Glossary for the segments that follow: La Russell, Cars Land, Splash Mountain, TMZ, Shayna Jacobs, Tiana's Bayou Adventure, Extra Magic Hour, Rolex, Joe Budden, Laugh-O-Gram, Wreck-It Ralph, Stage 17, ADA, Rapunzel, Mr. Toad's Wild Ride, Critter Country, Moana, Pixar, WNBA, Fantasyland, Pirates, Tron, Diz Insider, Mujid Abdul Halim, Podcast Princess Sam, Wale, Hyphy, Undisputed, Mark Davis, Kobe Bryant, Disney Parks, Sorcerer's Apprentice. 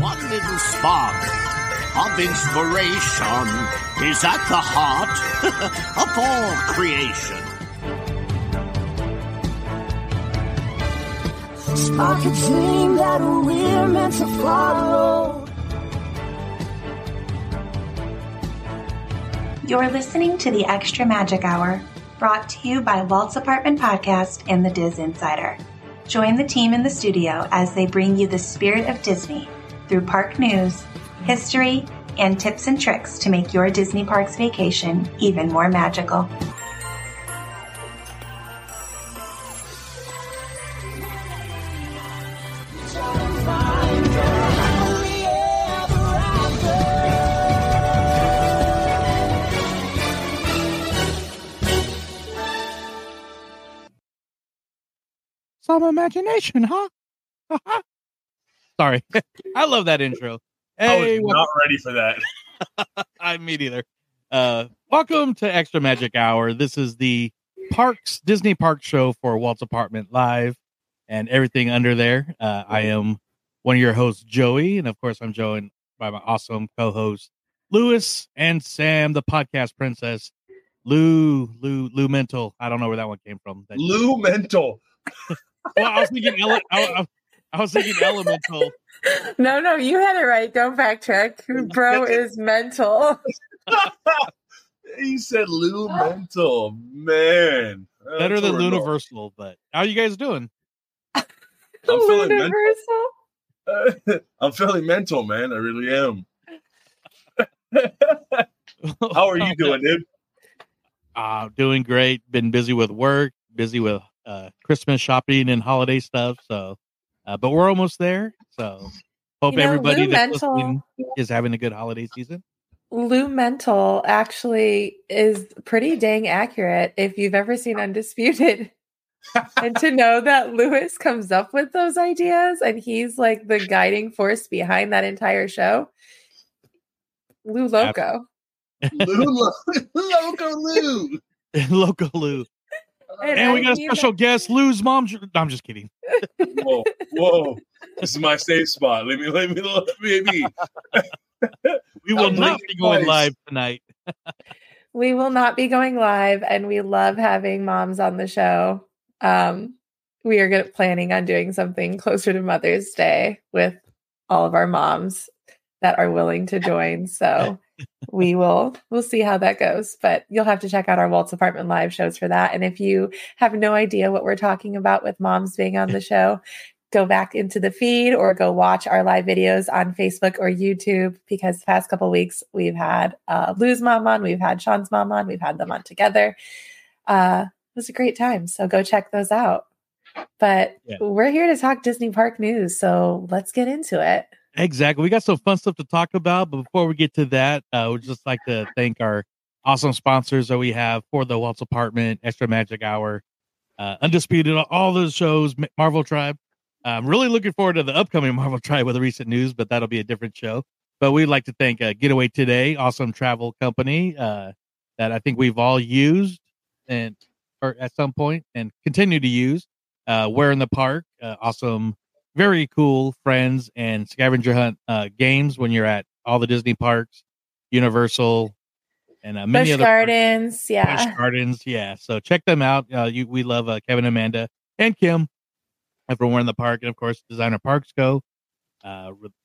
One little spark of inspiration is at the heart of all creation. Spark a dream that we're meant to follow. You're listening to the Extra Magic Hour, brought to you by Walt's Apartment Podcast and the Diz Insider. Join the team in the studio as they bring you the spirit of Disney through park news, history, and tips and tricks to make your Disney Parks vacation even more magical. Some imagination, huh? Sorry. I love that intro. Hey, I was not ready for that. Me neither. Welcome to Extra Magic Hour. This is the Disney Park show for Walt's Apartment Live and everything under there. I am one of your hosts, Joey, and of course I'm joined by my awesome co-host, Lewis, and Sam, the podcast princess. Lou Mental. I don't know where that one came from. Lou Mental. Well, I was thinking elemental. No, you had it right. Don't fact check. Bro is mental. He said Lou Mental. Man. Better than Luniversal, but how are you guys doing? I'm feeling Luniversal? I'm feeling mental, man. I really am. How are you doing, dude? I'm doing great. Been busy with work, busy with Christmas shopping and holiday stuff, so but we're almost there, so hope everybody that's listening is having a good holiday season. Lou Mental actually is pretty dang accurate if you've ever seen Undisputed. And to know that Lewis comes up with those ideas and he's like the guiding force behind that entire show. Lou Loco. Loco Lou. And we got a special guest, Lou's mom. No, I'm just kidding. Whoa! This is my safe spot. Let me. We will not be going live tonight. We will not be going live, and we love having moms on the show. We are planning on doing something closer to Mother's Day with all of our moms that are willing to join. So we'll see how that goes, but you'll have to check out our Walt's Apartment live shows for that. And if you have no idea what we're talking about with moms being on the show, go back into the feed or go watch our live videos on Facebook or YouTube, because the past couple of weeks we've had Lou's mom on, we've had Sean's mom on, we've had them on together. It was a great time. So go check those out, but We're here to talk Disney Park news. So let's get into it. Exactly. We got some fun stuff to talk about, but before we get to that, we'd just like to thank our awesome sponsors that we have for the Walt's Apartment, Extra Magic Hour, Undisputed, all those shows, Marvel Tribe. I'm really looking forward to the upcoming Marvel Tribe with the recent news, but that'll be a different show. But we'd like to thank Getaway Today, awesome travel company that I think we've all used or at some point and continue to use. Where in the Park, awesome, very cool friends and scavenger hunt games when you're at all the Disney parks, Universal, and many Busch other Gardens. Parks. Yeah, Busch Gardens. Yeah, so check them out. We love Kevin, Amanda, and Kim from Where in the Park, and of course Designer Parks Co.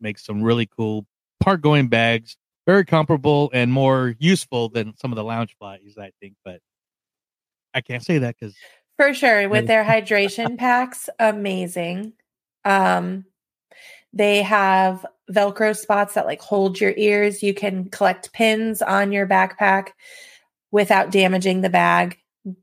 Makes some really cool park going bags, very comparable and more useful than some of the Loungeflies, I think. But I can't say that because for sure with their hydration packs, amazing. They have Velcro spots that like hold your ears. You can collect pins on your backpack without damaging the bag.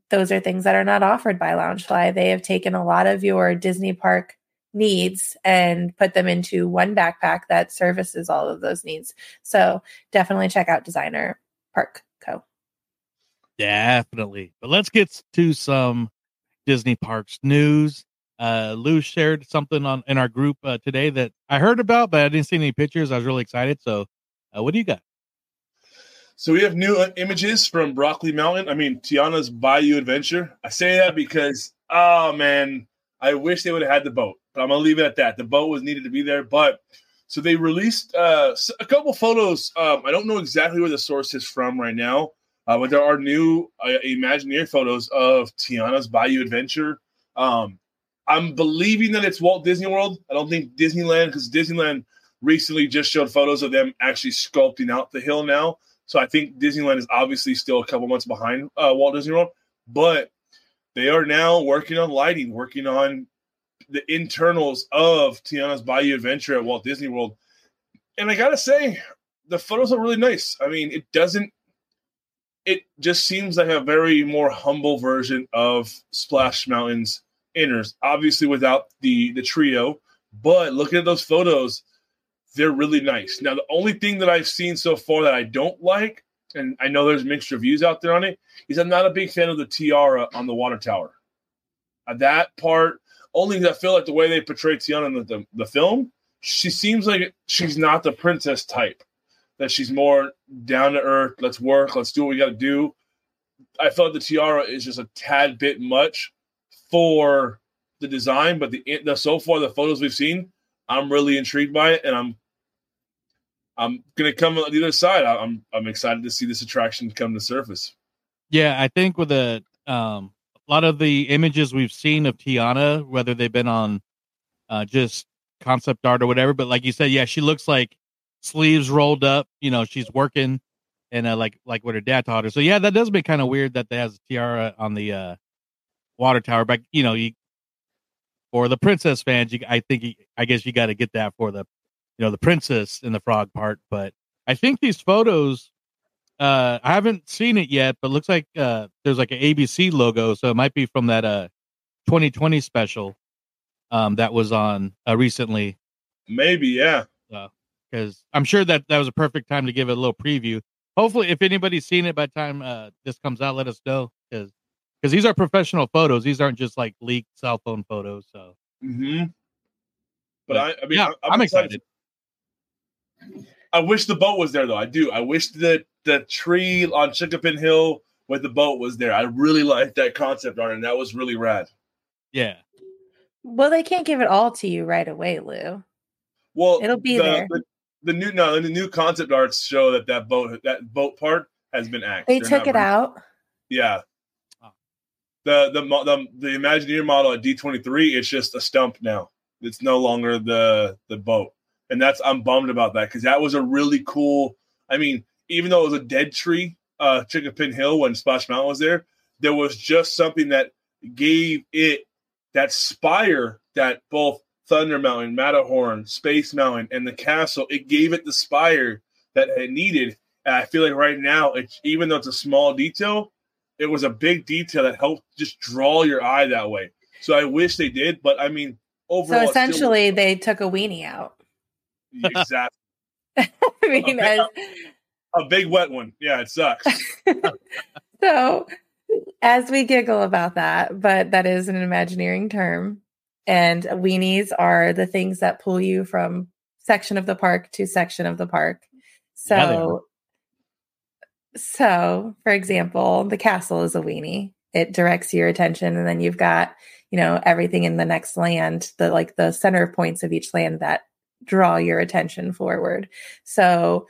Those are things that are not offered by Loungefly. They have taken a lot of your Disney park needs and put them into one backpack that services all of those needs. So definitely check out Designer Park Co. Definitely. But let's get to some Disney Parks news. Lou shared something in our group today that I heard about, but I didn't see any pictures. I was really excited. So what do you got? So we have new images from Tiana's Bayou Adventure. I say that because, oh, man, I wish they would have had the boat. But I'm going to leave it at that. The boat was needed to be there. But so they released a couple photos. I don't know exactly where the source is from right now. But there are new Imagineer photos of Tiana's Bayou Adventure. I'm believing that it's Walt Disney World. I don't think Disneyland, because Disneyland recently just showed photos of them actually sculpting out the hill now. So I think Disneyland is obviously still a couple months behind Walt Disney World. But they are now working on lighting, working on the internals of Tiana's Bayou Adventure at Walt Disney World. And I got to say, the photos are really nice. I mean, it just seems like a very more humble version of Splash Mountain's inners, obviously without the trio. But looking at those photos, they're really nice. Now, the only thing that I've seen so far that I don't like, and I know there's mixed reviews out there on it, is I'm not a big fan of the tiara on the water tower. That part, only because I feel like the way they portray Tiana in the film, she seems like she's not the princess type. That she's more down to earth. Let's work. Let's do what we got to do. I felt the tiara is just a tad bit much for the design, but the so far the photos we've seen, I'm really intrigued by it, and I'm gonna come on the other side. I'm excited to see this attraction come to surface. Yeah, I think with a lot of the images we've seen of Tiana, whether they've been on just concept art or whatever, but like you said, yeah, she looks like sleeves rolled up, you know, she's working, and like what her dad taught her. So yeah, that does make kind of weird that they has a tiara on the water tower, but you know, for the princess fans, I guess you got to get that for the, you know, the princess and the frog part. But I think these photos, I haven't seen it yet, but looks like there's like an ABC logo, so it might be from that 2020 special that was on recently. Maybe, yeah. Because I'm sure that was a perfect time to give it a little preview. Hopefully, if anybody's seen it by the time this comes out, let us know. Because these are professional photos. These aren't just like leaked cell phone photos. So, But I mean, yeah, I'm excited. I wish the boat was there, though. I do. I wish the tree on Chickapin Hill with the boat was there. I really liked that concept art, and that was really rad. Yeah. Well, they can't give it all to you right away, Lou. Well, it'll be there. The new concept arts show that boat part has been axed. They took it out. Yeah, the Imagineer model at D23 is just a stump now. It's no longer the boat, and I'm bummed about that because that was a really cool. I mean, even though it was a dead tree, Chickapin Hill when Splash Mountain was there was just something that gave it that spire that both Thunder Mountain, Matterhorn, Space Mountain, and the castle, it gave it the spire that it needed. And I feel like right now, even though it's a small detail, it was a big detail that helped just draw your eye that way. So I wish they did, but I mean, overall. So essentially, they took a weenie out. Exactly. I mean, a big wet one. Yeah, it sucks. So as we giggle about that, but that is an Imagineering term. And weenies are the things that pull you from section of the park to section of the park. So for example, the castle is a weenie. It directs your attention. And then you've got, you know, everything in the next land, the center points of each land that draw your attention forward. So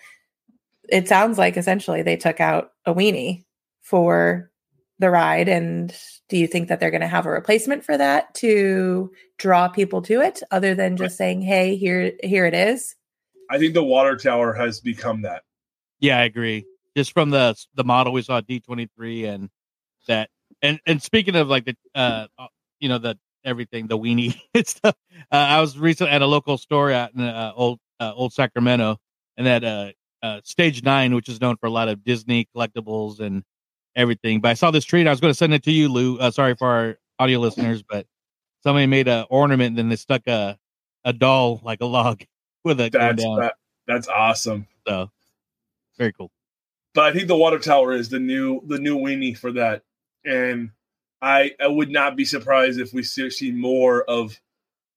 it sounds like essentially they took out a weenie for the ride. And do you think that they're going to have a replacement for that to draw people to it other than just saying, hey, here it is? I think the water tower has become that. Yeah, I agree. Just from the model we saw at D23 and that. And speaking of like the weenie stuff, I was recently at a local store out in old Sacramento, and at Stage 9, which is known for a lot of Disney collectibles and everything. But I saw this tree and I was going to send it to you, Lou. Sorry for our audio listeners, but somebody made an ornament and then they stuck a doll, like a log with a going down. That's awesome. So very cool. But I think the water tower is the new weenie for that. And I would not be surprised if we see more of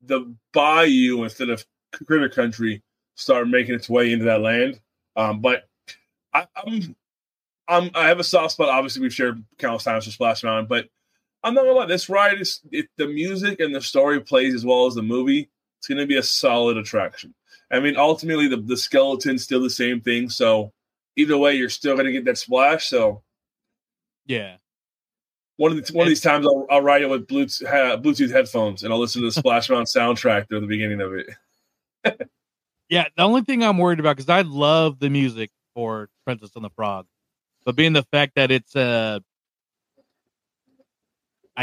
the bayou instead of Critter Country start making its way into that land. But I have a soft spot. Obviously, we've shared countless times for Splash Mountain, but I'm not gonna lie. This ride is the music and the story plays as well as the movie. It's gonna be a solid attraction. I mean, ultimately, the skeleton's still the same thing. So either way, you're still gonna get that splash. So yeah. One of these times, I'll ride it with Bluetooth headphones, and I'll listen to the Splash Mountain soundtrack during the beginning of it. Yeah, the only thing I'm worried about, because I love the music for Princess and the Frog, but being the fact that it's I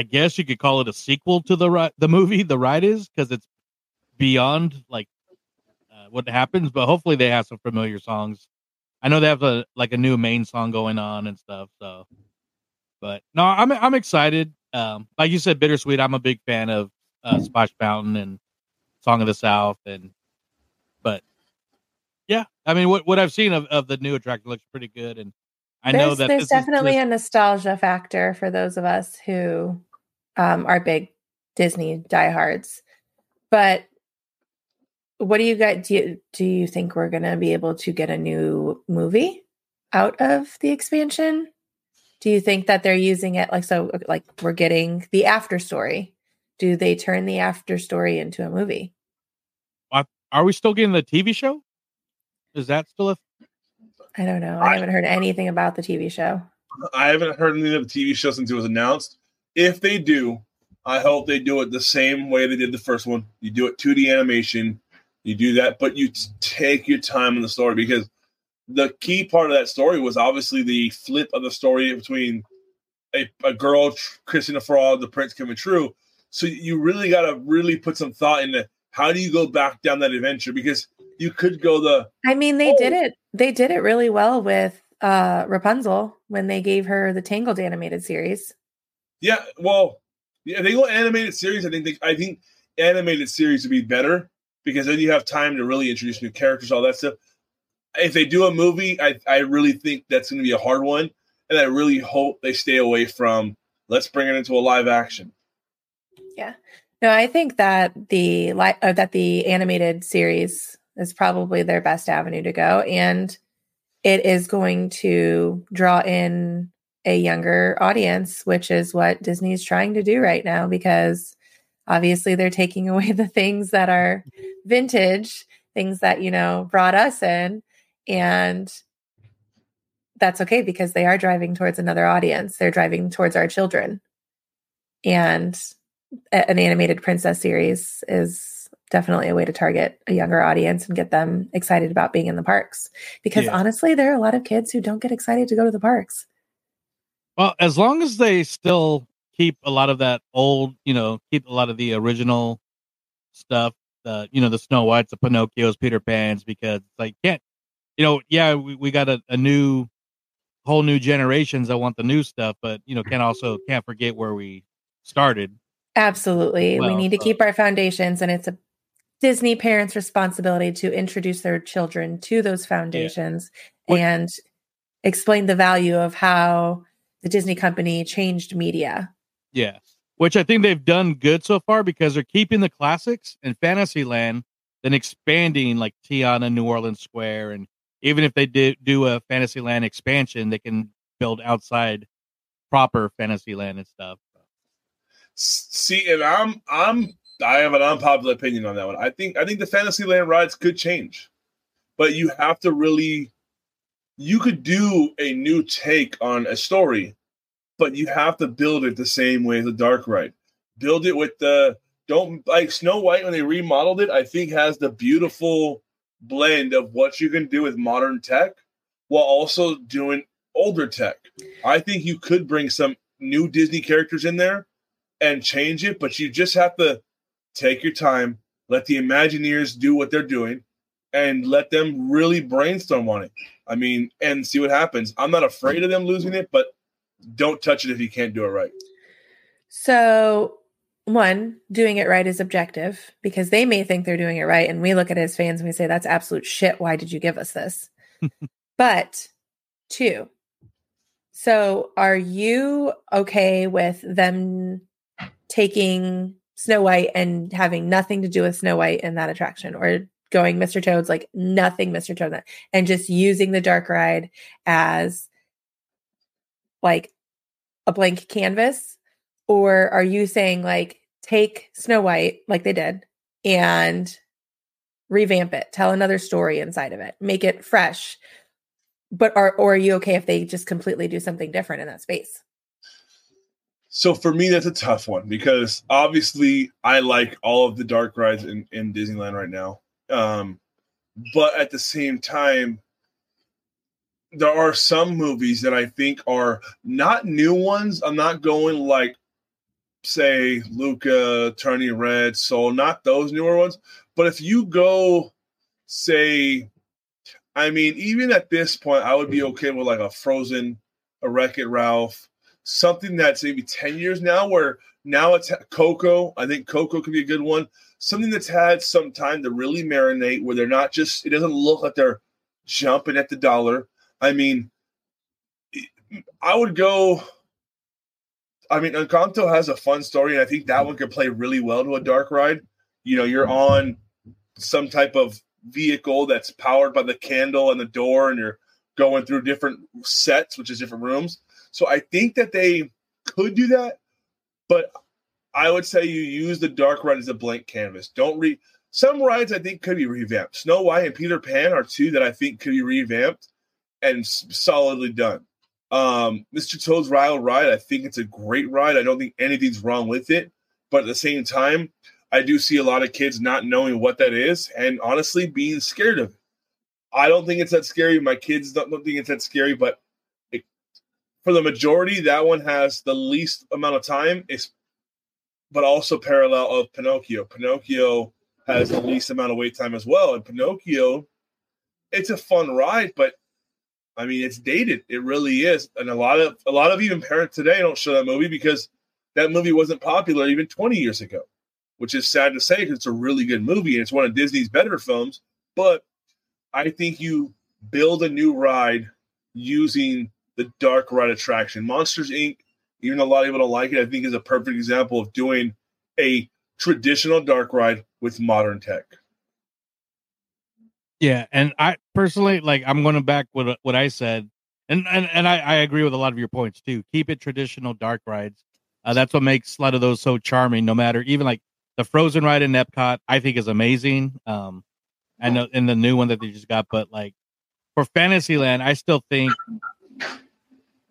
guess you could call it a sequel to the movie, the ride is, because it's beyond like what happens. But hopefully, they have some familiar songs. I know they have a new main song going on and stuff, so. But no, I'm excited. Like you said, bittersweet. I'm a big fan of Splash Mountain and Song of the South, but yeah, I mean, what I've seen of the new attraction looks pretty good, and I know that there's definitely a nostalgia factor for those of us who are big Disney diehards. But what do you guys do you think we're gonna be able to get a new movie out of the expansion? Do you think that they're using it like we're getting the after story? Do they turn the after story into a movie? Are we still getting the TV show? Is that still a? I don't know. I haven't heard anything about the TV show. I haven't heard anything of the TV show since it was announced. If they do, I hope they do it the same way they did the first one. You do it 2D animation. You do that, but you take your time in the story, because the key part of that story was obviously the flip of the story between a girl kissing a frog, the prince coming true. So you really got to really put some thought into how do you go back down that adventure, because you could go the. I mean, They did it really well with Rapunzel when they gave her the Tangled animated series. Yeah, well, they go animated series. I think animated series would be better, because then you have time to really introduce new characters, all that stuff. If they do a movie, I really think that's going to be a hard one. And I really hope they stay away from let's bring it into a live action. Yeah. No, I think that the animated series is probably their best avenue to go. And it is going to draw in a younger audience, which is what Disney is trying to do right now, because obviously they're taking away the things that are vintage, things that, brought us in. And that's okay, because they are driving towards another audience. They're driving towards our children. And an animated princess series is definitely a way to target a younger audience and get them excited about being in the parks. Because honestly, there are a lot of kids who don't get excited to go to the parks. Well, as long as they still keep a lot of that old, keep a lot of the original stuff, the Snow Whites, the Pinocchios, Peter Pans, because they can't. We got a new, whole new generations that want the new stuff, but can't forget where we started. Absolutely, well, we need to keep our foundations, and it's a Disney parent's responsibility to introduce their children to those foundations and explain the value of how the Disney company changed media. Yeah, which I think they've done good so far, because they're keeping the classics in Fantasyland, then expanding like Tiana, New Orleans Square, and even if they do a Fantasyland expansion, they can build outside proper Fantasyland and stuff. See, and I have an unpopular opinion on that one. I think the Fantasyland rides could change, but you have to really, you could do a new take on a story, but you have to build it the same way as the dark ride. Build it with don't like Snow White when they remodeled it. I think has the beautiful blend of what you can do with modern tech while also doing older tech. I think you could bring some new Disney characters in there and change it, but you just have to take your time, let the Imagineers do what they're doing, and let them really brainstorm on it. I mean, and see what happens. I'm not afraid of them losing it, but don't touch it if you can't do it right. So one, doing it right is objective, because they may think they're doing it right, and we look at it as fans and we say, that's absolute shit. Why did you give us this? But Two. So are you okay with them taking Snow White and having nothing to do with Snow White in that attraction, or going Mr. Toad's like nothing Mr. Toad, and just using the dark ride as like a blank canvas? Or are you saying like take Snow White like they did and revamp it, tell another story inside of it, make it fresh? But or are you okay if they just completely do something different in that space? So for me, that's a tough one, because obviously I like all of the dark rides in Disneyland right now. But at the same time, there are some movies that I think are not new ones. I'm not going like, say, Luca, Turning Red, Soul, not those newer ones. But if you go, say... I mean, even at this point, I would be okay with like a Frozen, a Wreck-It Ralph, something that's maybe 10 years now, where now it's Coco. I think Coco could be a good one. Something that's had some time to really marinate, where they're not just, it doesn't look like they're jumping at the dollar. I mean, I would go, I mean, Encanto has a fun story, and I think that one could play really well to a dark ride. You know, you're on some type of vehicle that's powered by the candle and the door, and you're going through different sets, which is different rooms. So I think that they could do that, but I would say you use the dark ride as a blank canvas. Don't read some rides I think could be revamped. Snow White and Peter Pan are two that I think could be revamped and solidly done. Mr. Toad's Wild Ride, I think it's a great ride. I don't think anything's wrong with it, but at the same time, I do see a lot of kids not knowing what that is and honestly being scared of it. I don't think it's that scary. My kids don't think it's that scary, but it, for the majority, that one has the least amount of time, but also parallel of Pinocchio. Pinocchio has the least amount of wait time as well. And Pinocchio, it's a fun ride, but I mean, it's dated. It really is. And a lot of even parents today don't show that movie because that movie wasn't popular even 20 years ago. Which is sad to say because it's a really good movie and it's one of Disney's better films. But I think you build a new ride using the dark ride attraction. Monsters, Inc., even though a lot of people don't like it, I think is a perfect example of doing a traditional dark ride with modern tech. Yeah, and I personally, like, I'm going to back what I said. And I agree with a lot of your points, too. Keep it traditional dark rides. That's what makes a lot of those so charming, no matter even like the Frozen ride in Epcot, I think is amazing. And the new one that they just got, but like for Fantasyland, I still think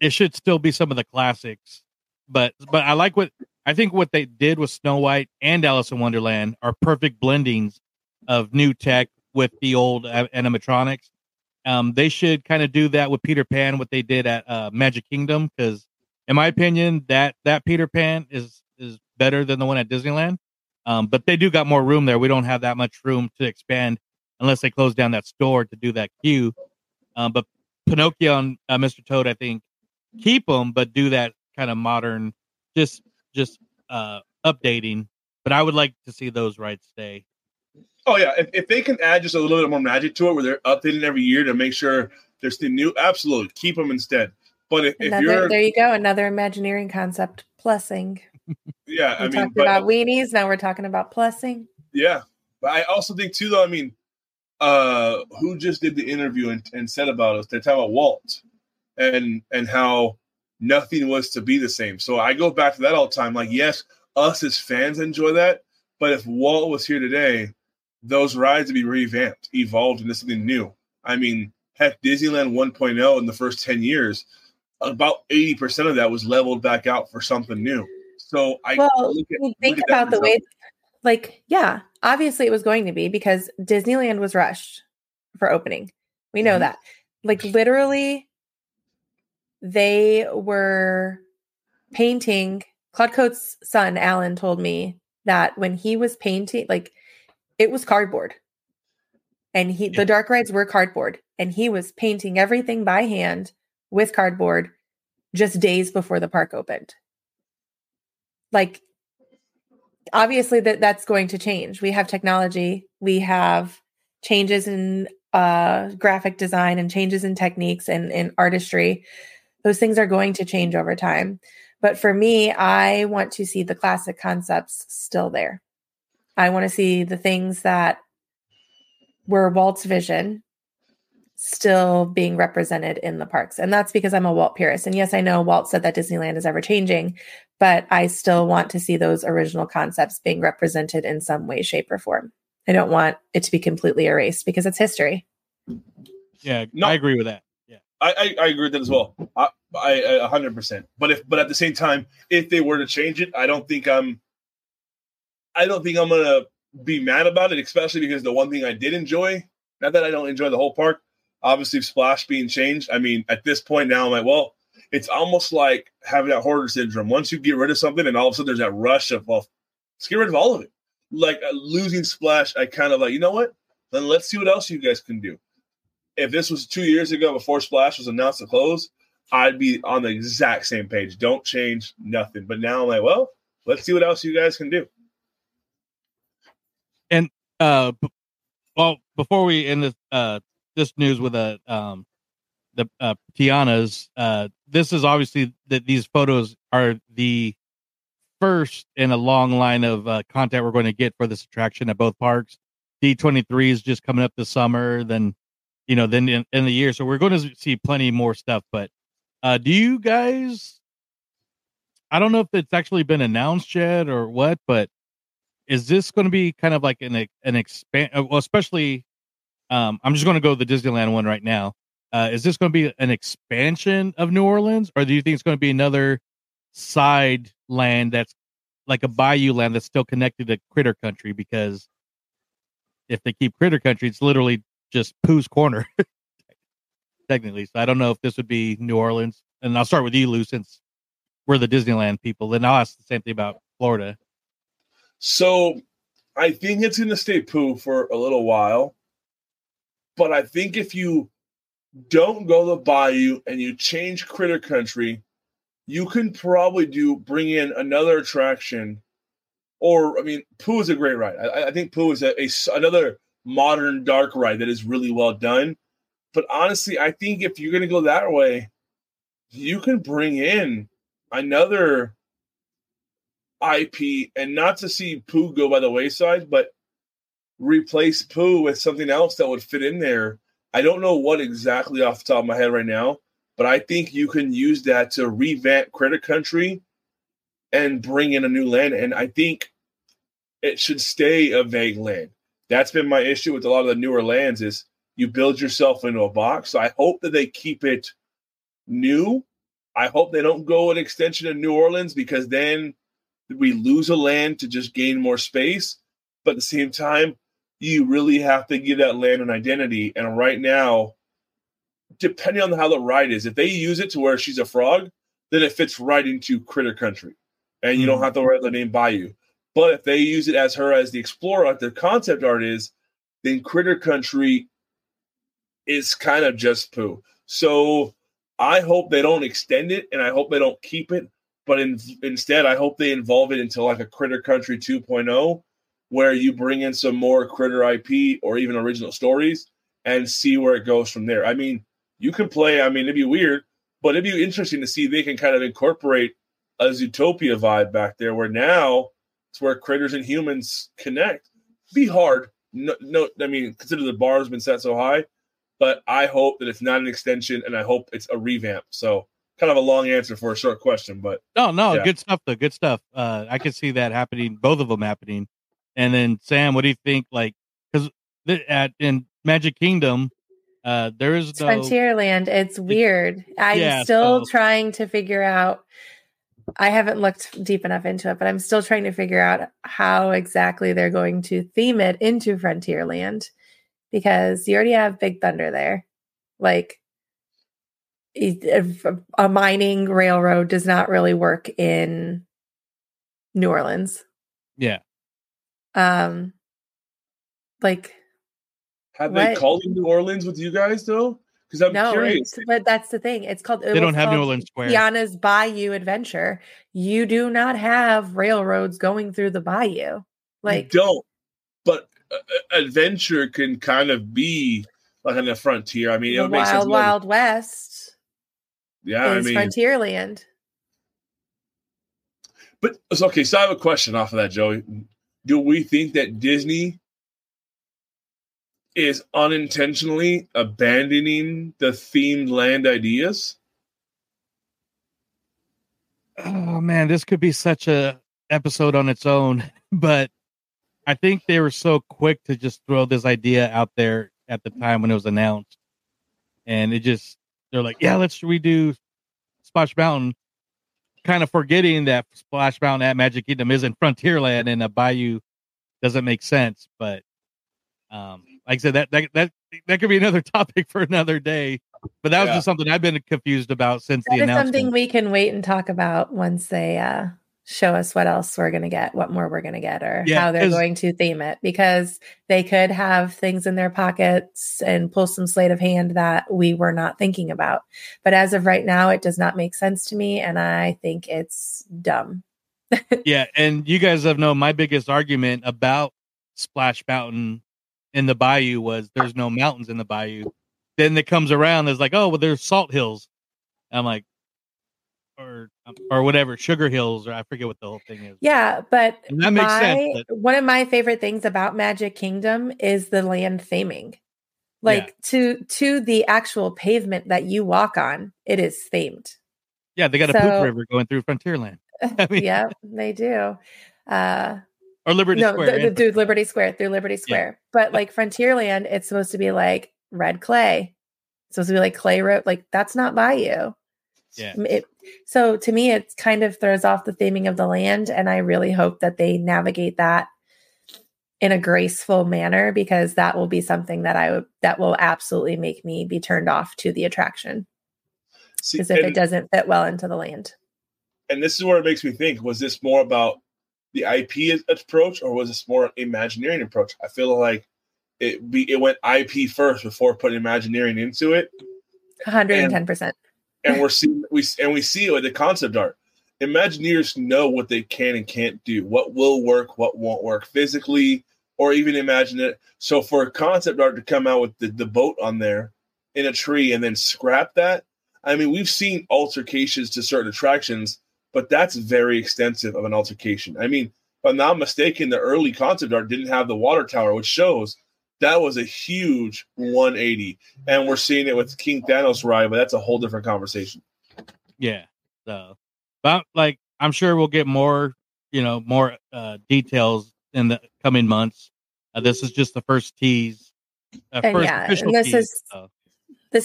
it should still be some of the classics. But I like what they did with Snow White and Alice in Wonderland are perfect blendings of new tech with the old animatronics. They should kind of do that with Peter Pan, what they did at Magic Kingdom, because in my opinion, that Peter Pan is better than the one at Disneyland. But they do got more room there. We don't have that much room to expand unless they close down that store to do that queue. But Pinocchio and Mr. Toad, I think, keep them, but do that kind of modern, just updating. But I would like to see those rides stay. Oh, yeah. If they can add just a little bit more magic to it where they're updating every year to make sure there's still new, absolutely, keep them instead. But if you're... There you go, another Imagineering concept, plussing. Yeah, I mean, talked about weenies. Now we're talking about plussing. Yeah, but I also think too, though. I mean, who just did the interview and said about us? They're talking about Walt and how nothing was to be the same. So I go back to that all the time. Like, yes, us as fans enjoy that, but if Walt was here today, those rides would be revamped, evolved into something new. I mean, heck, Disneyland 1.0 in the first 10 years, about 80% of that was leveled back out for something new. So think about the way, like, yeah, obviously it was going to be because Disneyland was rushed for opening. We know that. Like, literally, they were painting. Claude Coates' son, Alan, told me that when he was painting, like, it was cardboard. And the dark rides were cardboard. And he was painting everything by hand with cardboard just days before the park opened. Like, obviously that's going to change. We have technology. We have changes in graphic design and changes in techniques and in artistry, those things are going to change over time. But for me, I want to see the classic concepts still there. I want to see the things that were Walt's vision still being represented in the parks. And that's because I'm a Walt purist. And yes, I know Walt said that Disneyland is ever changing, but I still want to see those original concepts being represented in some way, shape, or form. I don't want it to be completely erased because it's history. Yeah, no, I agree with that. Yeah, I agree with that as well. 100%. But at the same time, if they were to change it, I don't think I'm gonna be mad about it, especially because the one thing I did enjoy, not that I don't enjoy the whole park, obviously Splash being changed. I mean, at this point now, I'm like, well, it's almost like having that hoarder syndrome. Once you get rid of something, and all of a sudden there's that rush of, well, let's get rid of all of it. Like losing Splash, I kind of like, you know what? Then let's see what else you guys can do. If this was 2 years ago before Splash was announced to close, I'd be on the exact same page. Don't change nothing. But now I'm like, well, let's see what else you guys can do. And well, before we end this news with the Tiana's, this is obviously that these photos are the first in a long line of content we're going to get for this attraction at both parks. D23 is just coming up this summer, then in the year. So we're going to see plenty more stuff. But do you guys? I don't know if it's actually been announced yet or what, but is this going to be kind of like an expand? Well, especially, I'm just going to go the Disneyland one right now. Is this going to be an expansion of New Orleans, or do you think it's going to be another side land that's like a bayou land that's still connected to Critter Country? Because if they keep Critter Country, it's literally just Pooh's Corner, technically. So I don't know if this would be New Orleans. And I'll start with you, Lou, since we're the Disneyland people. Then I'll ask the same thing about Florida. So I think it's going to stay Pooh for a little while. But I think if you don't go the bayou and you change Critter Country, you can probably bring in another attraction. Or, I mean, Pooh is a great ride. I think Pooh is another modern dark ride that is really well done. But honestly, I think if you're going to go that way, you can bring in another IP, and not to see Pooh go by the wayside, but replace Pooh with something else that would fit in there. I don't know what exactly off the top of my head right now, but I think you can use that to revamp Critter Country and bring in a new land. And I think it should stay a vague land. That's been my issue with a lot of the newer lands is you build yourself into a box. So I hope that they keep it new. I hope they don't go an extension of New Orleans, because then we lose a land to just gain more space. But at the same time, you really have to give that land an identity. And right now, depending on how the ride is, if they use it to where she's a frog, then it fits right into Critter Country. And you don't have to worry about the name Bayou. But if they use it as her, as the explorer, like their concept art is, then Critter Country is kind of just Pooh. So I hope they don't extend it, and I hope they don't keep it. But instead, I hope they involve it into like a Critter Country 2.0, where you bring in some more Critter IP or even original stories and see where it goes from there. I mean, you can play. I mean, it'd be weird, but it'd be interesting to see if they can kind of incorporate a Zootopia vibe back there, where now it's where critters and humans connect. Be hard. No, I mean, consider the bar has been set so high, but I hope that it's not an extension, and I hope it's a revamp. So, kind of a long answer for a short question, but no, yeah. Good stuff though. Good stuff. I could see that happening, both of them happening. And then Sam, what do you think? Like, because in Magic Kingdom, there is no Frontierland. It's weird. I'm still trying to figure out. I haven't looked deep enough into it, but I'm still trying to figure out how exactly they're going to theme it into Frontierland, because you already have Big Thunder there, like. A mining railroad does not really work in New Orleans. Yeah. Have they called it New Orleans with you guys though? Because I'm curious. But that's the thing. It's called. They don't have New Orleans Square. Tiana's Bayou Adventure. You do not have railroads going through the bayou. Like you don't. But adventure can kind of be like on the frontier. I mean, it would make sense. Wild West. Yeah, I mean, Frontierland. But it's okay. So I have a question off of that, Joey. Do we think that Disney is unintentionally abandoning the themed land ideas? Oh man, this could be such a episode on its own, but I think they were so quick to just throw this idea out there at the time when it was announced. And it just, they're like, yeah, let's redo Splash Mountain, kind of forgetting that Splash Mountain at Magic Kingdom is in Frontierland and a bayou doesn't make sense. But like I said, that could be another topic for another day. But that was just something I've been confused about since the announcement. Something we can wait and talk about once they show us what else we're going to get, what more we're going to get, or how they're going to theme it. Because they could have things in their pockets and pull some sleight of hand that we were not thinking about. But as of right now, it does not make sense to me. And I think it's dumb. Yeah. And you guys have known my biggest argument about Splash Mountain in the bayou was there's no mountains in the bayou. Then it comes around, there's like, oh, well, there's salt hills. I'm like, or whatever, sugar hills, or I forget what the whole thing is. Yeah, but and that makes sense. But one of my favorite things about Magic Kingdom is the land theming. Like to the actual pavement that you walk on, it is themed. Yeah, they got a poop river going through Frontierland. I mean, yeah, they do. Or Liberty Square. Through Liberty Square. Yeah. But like Frontierland, it's supposed to be like red clay. It's supposed to be like clay road. Like that's not bayou. Yeah. So to me, it kind of throws off the theming of the land. And I really hope that they navigate that in a graceful manner, because that will be something that that will absolutely make me be turned off to the attraction. Because if it doesn't fit well into the land. And this is where it makes me think, was this more about the IP approach or was this more Imagineering approach? I feel like it went IP first before putting Imagineering into it. 110%. And we see it with the concept art. Imagineers know what they can and can't do, what will work, what won't work physically, or even imagine it. So for a concept art to come out with the boat on there in a tree and then scrap that, I mean, we've seen altercations to certain attractions, but that's very extensive of an altercation. I mean, if I'm not mistaken, the early concept art didn't have the water tower, which shows that was a huge 180, and we're seeing it with King Thanos' ride, but that's a whole different conversation. Yeah, so, but like I'm sure we'll get more details in the coming months. This is just the first tease. This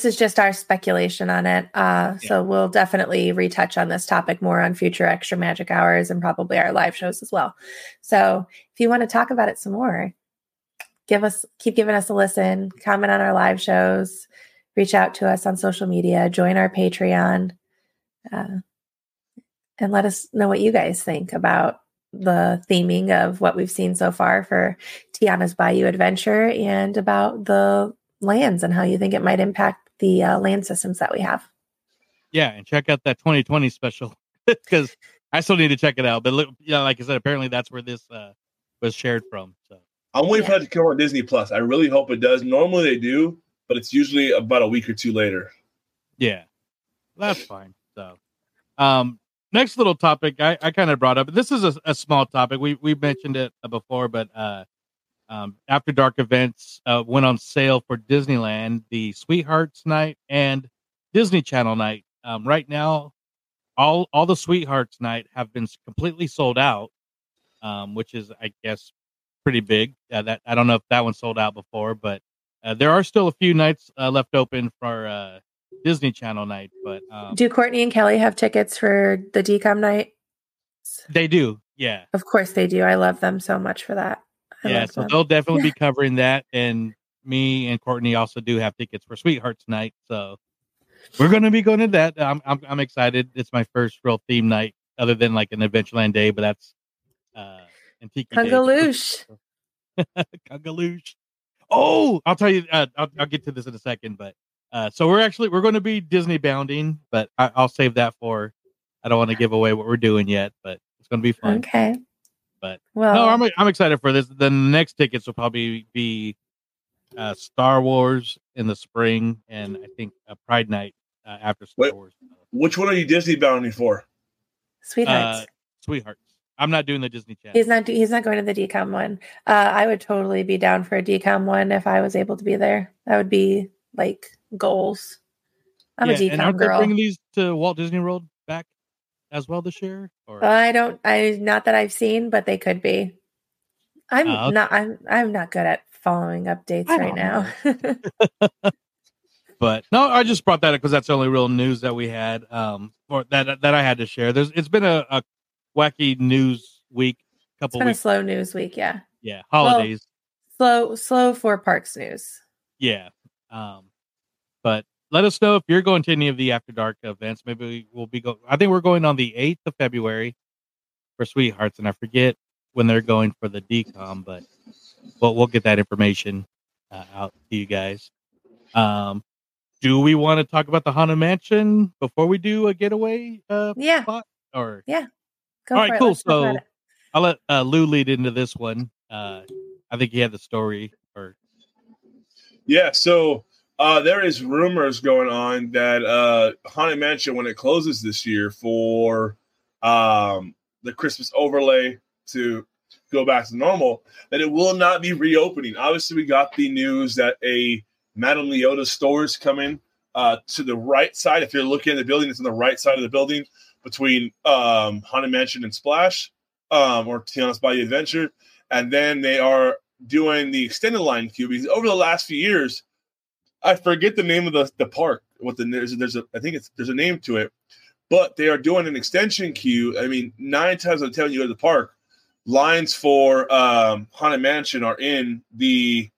is just our speculation on it. So we'll definitely retouch on this topic more on future Extra Magic Hours and probably our live shows as well. So if you want to talk about it some more, keep giving us a listen, comment on our live shows, reach out to us on social media, join our Patreon, and let us know what you guys think about the theming of what we've seen so far for Tiana's Bayou Adventure and about the lands and how you think it might impact the land systems that we have. Yeah, and check out that 2020 special because I still need to check it out. But like I said, apparently that's where this was shared from, so. I'm waiting for that to come on Disney Plus. I really hope it does. Normally they do, but it's usually about a week or two later. Yeah, that's fine. So, next little topic I kind of brought up. This is a small topic. We mentioned it before, but After Dark events went on sale for Disneyland, the Sweethearts Night and Disney Channel Night. Right now, all the Sweethearts Night have been completely sold out, which is, I guess, pretty big. That I don't know if that one sold out before, but there are still a few nights left open for Disney Channel Night. But do Courtney and Kelly have tickets for the DCOM night? They do. Yeah, of course they do. I love them so much for that. So they'll definitely be covering that. And me and Courtney also do have tickets for Sweethearts Night, so we're going to be going to that. I'm excited. It's my first real theme night, other than like an Adventureland day, but that's. Kungaloosh. Kungaloosh. Oh, I'll tell you. I'll get to this in a second, but so we're going to be Disney bounding, but I'll save that for. I don't want to give away what we're doing yet, but it's going to be fun. Okay. But I'm excited for this. The next tickets will probably be Star Wars in the spring, and I think Pride Night after Star Wars. Which one are you Disney bounding for? Sweethearts. Sweethearts. I'm not doing the Disney Channel. He's not going to the DCOM one. I would totally be down for a DCOM one if I was able to be there. That would be like goals. I'm a DCOM and aren't girl. They bringing these to Walt Disney World back as well this year? Or? Not that I've seen, but they could be. I'm not good at following updates right now. But no, I just brought that up because that's the only real news that we had, or that I had to share. It's been a wacky news week. It's been a slow news week, yeah. Yeah, holidays. Well, slow for parks news. Yeah, but let us know if you're going to any of the After Dark events. Maybe we'll be going. I think we're going on the 8th of February for Sweethearts, and I forget when they're going for the DCOM, but we'll get that information out to you guys. Do we want to talk about the Haunted Mansion before we do a getaway? Spot? Or yeah. Go all right, cool. So I'll let Lou lead into this one. I think he had the story. So there is rumors going on that Haunted Mansion, when it closes this year for the Christmas overlay to go back to normal, that it will not be reopening. Obviously, we got the news that a Madame Leota store is coming to the right side. If you're looking at the building, it's on the right side of the building between Haunted Mansion and Splash, or Tiana's Bayou Adventure. And then they are doing the extended line queue, because over the last few years, I forget the name of the park. There's a name to it, but they are doing an extension queue. I mean, 9 times out of 10 when you go to the park, lines for Haunted Mansion are in the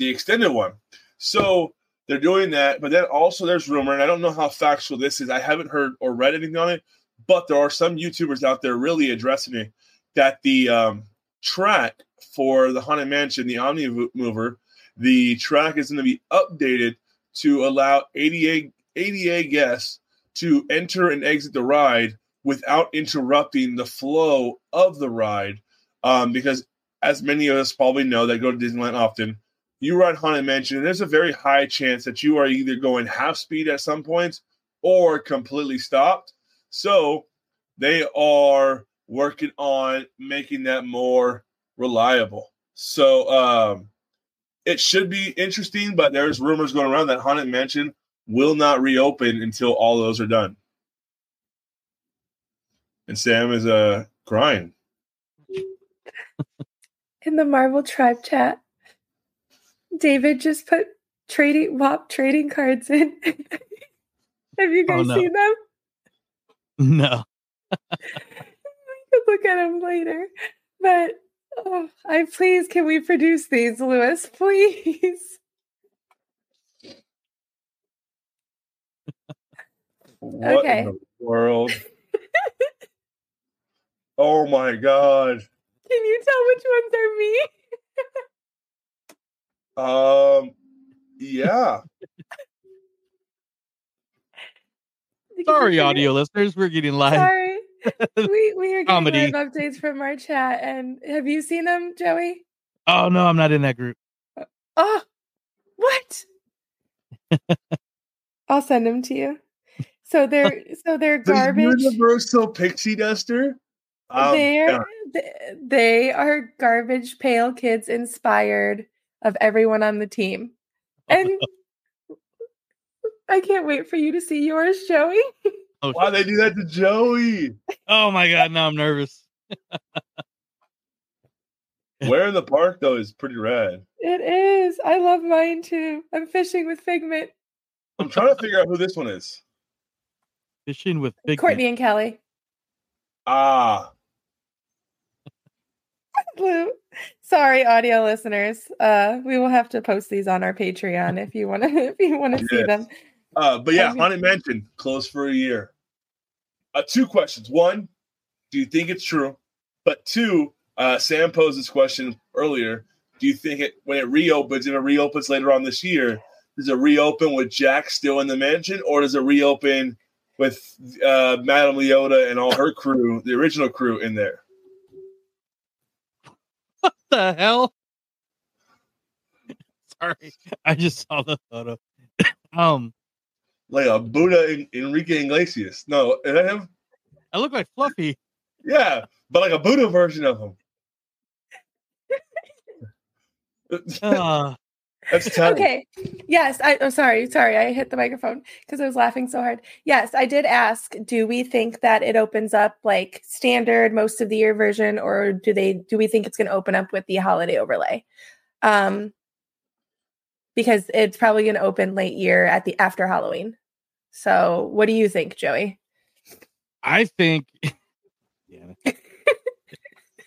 extended one. So they're doing that, but then also there's rumor, and I don't know how factual this is. I haven't heard or read anything on it, but there are some YouTubers out there really addressing it, that the track for the Haunted Mansion, the Omnimover, the track is going to be updated to allow ADA guests to enter and exit the ride without interrupting the flow of the ride, because as many of us probably know that go to Disneyland often, you ride Haunted Mansion, and there's a very high chance that you are either going half speed at some points or completely stopped. So they are working on making that more reliable. So it should be interesting, but there's rumors going around that Haunted Mansion will not reopen until all those are done. And Sam is crying. In the Marvel Tribe chat, David just put WAP trading cards in. Have you guys seen them? No. You can look at them later. But please, can we produce these, Lewis? Please. What in the world? Oh my God. Can you tell which ones are me? Yeah. Sorry, audio listeners, we're getting live. Sorry. We are getting live updates from our chat, and have you seen them, Joey? Oh no, I'm not in that group. Oh, what? I'll send them to you. So they're garbage. The universal pixie duster. They are garbage Pale Kids inspired of everyone on the team. And I can't wait for you to see yours, Joey. Oh, why they do that to Joey? Oh my God, now I'm nervous. Where in the Park, though, is pretty rad. It is. I love mine too. I'm fishing with Figment. I'm trying to figure out who this one is. Fishing with Figment. Courtney and Kelly. Ah. Blue. Sorry, audio listeners. We will have to post these on our Patreon if you want to see them. But yeah, Haunted Mansion closed for a year. 2 questions. 1, do you think it's true? But 2, Sam posed this question earlier. Do you think when it reopens later on this year, does it reopen with Jack still in the mansion, or does it reopen with Madame Leota and all her crew, the original crew, in there? What the hell? Sorry, I just saw the photo. Like a Buddha in Enrique Iglesias. No, is that him? I look like Fluffy. Yeah, but like a Buddha version of him. That's terrible. Okay. Yes, I'm sorry. Sorry, I hit the microphone because I was laughing so hard. Yes, I did ask, do we think that it opens up like standard most of the year version, or do we think it's going to open up with the holiday overlay? Because it's probably going to open late year after Halloween. So, what do you think, Joey? I think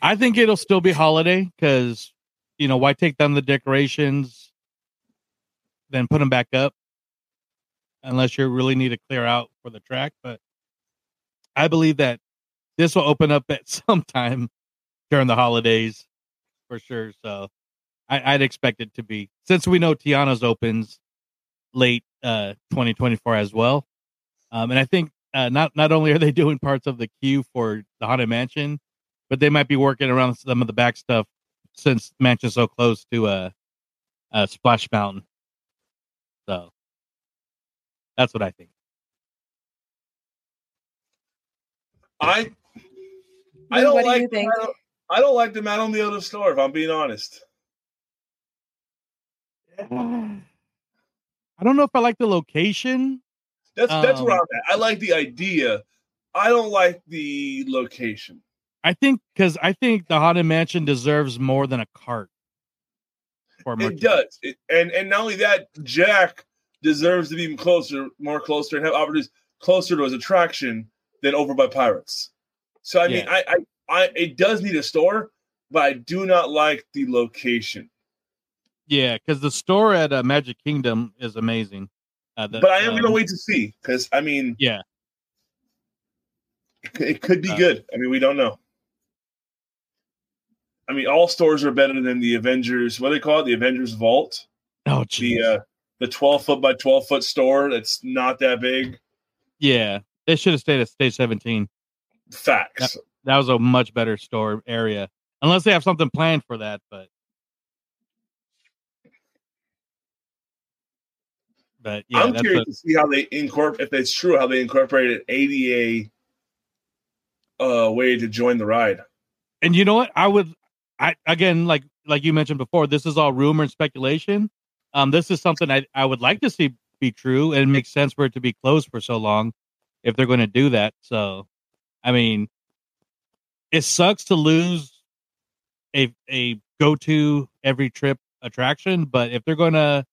it'll still be holiday because, you know, why take down the decorations, then put them back up, unless you really need to clear out for the track. But I believe that this will open up at some time during the holidays for sure. So I'd expect it to be, since we know Tiana's opens late 2024 as well. And I think not only are they doing parts of the queue for the Haunted Mansion, but they might be working around some of the back stuff since Mansion's so close to Splash Mountain. So that's what I think. I don't like the Madame Leota store, if I'm being honest. I don't know if I like the location. That's where I'm at. I like the idea. I don't like the location. I think the Haunted Mansion deserves more than a cart. It does. And not only that, Jack deserves to be more closer and have opportunities closer to his attraction than over by Pirates. So I mean, I it does need a store, but I do not like the location. Yeah, because the store at Magic Kingdom is amazing. But I am going to wait to see, because, I mean, yeah, it could be good. I mean, we don't know. I mean, all stores are better than the Avengers. What do they call it? The Avengers Vault. Oh, geez. The 12-foot by 12-foot store that's not that big. Yeah, they should have stayed at Stage 17. Facts. That was a much better store area, unless they have something planned for that, but. But yeah, I'm curious to see how they incorporate, if it's true, how they incorporated ADA way to join the ride. And you know what? Like you mentioned before, this is all rumor and speculation. This is something I would like to see be true, and it makes sense for it to be closed for so long if they're going to do that. So, I mean, it sucks to lose a go-to every trip attraction, but if they're going to,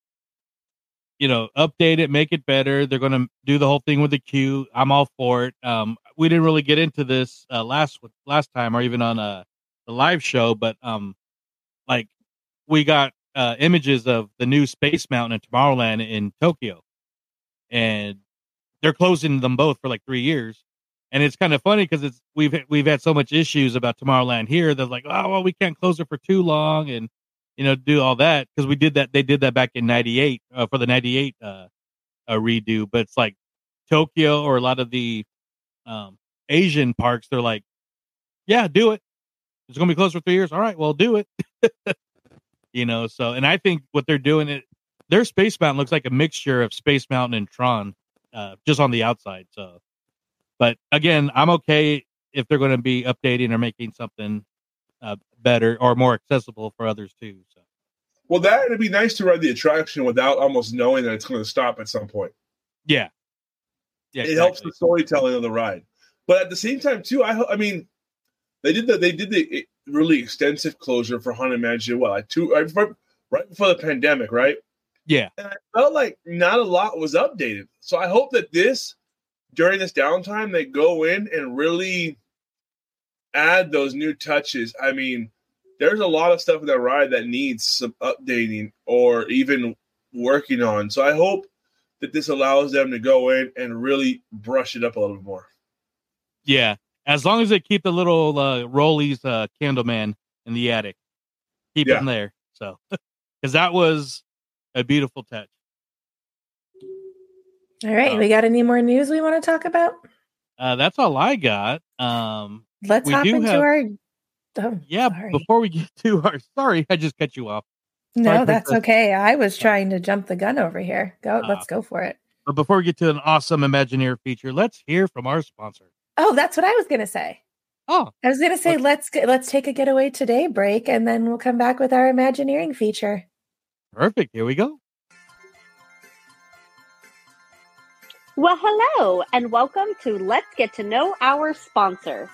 you know, update it, make it better. They're going to do the whole thing with the queue. I'm all for it. We didn't really get into this last time, or even on the live show, but like we got images of the new Space Mountain and Tomorrowland in Tokyo, and they're closing them both for like 3 years. And it's kind of funny because we've had so much issues about Tomorrowland here. They're like, oh, well, we can't close it for too long, and you know, do all that because we did that. They did that back in '98 for the '98 redo. But it's like Tokyo or a lot of the Asian parks. They're like, yeah, do it. It's going to be closed for 3 years. All right, well, do it. You know. So, and I think what they're doing, their Space Mountain looks like a mixture of Space Mountain and Tron, just on the outside. So, but again, I'm okay if they're going to be updating or making something better or more accessible for others too. So. Well, that would be nice to ride the attraction without almost knowing that it's going to stop at some point. Yeah, yeah, it exactly. Helps the storytelling of the ride. But at the same time, too, I mean, they did the really extensive closure for Haunted Mansion. Well, right before the pandemic, right? Yeah, and I felt like not a lot was updated. So I hope that during this downtime they go in and really add those new touches. I mean, there's a lot of stuff in that ride that needs some updating or even working on. So I hope that this allows them to go in and really brush it up a little bit more. Yeah. As long as they keep the little Rollies Candleman in the attic, keep him there. So, because that was a beautiful touch. All right. We got any more news we want to talk about? That's all I got. Let's hop into our. Before we get to our, sorry, I just cut you off. No, so that's okay. I was trying to jump the gun over here. Go, let's go for it. But before we get to an awesome Imagineer feature, let's hear from our sponsor. Oh, that's what I was going to say. Oh, I was going to say, let's take a Getaway Today break, and then we'll come back with our Imagineering feature. Perfect. Here we go. Well, hello, and welcome to Let's Get to Know Our Sponsor.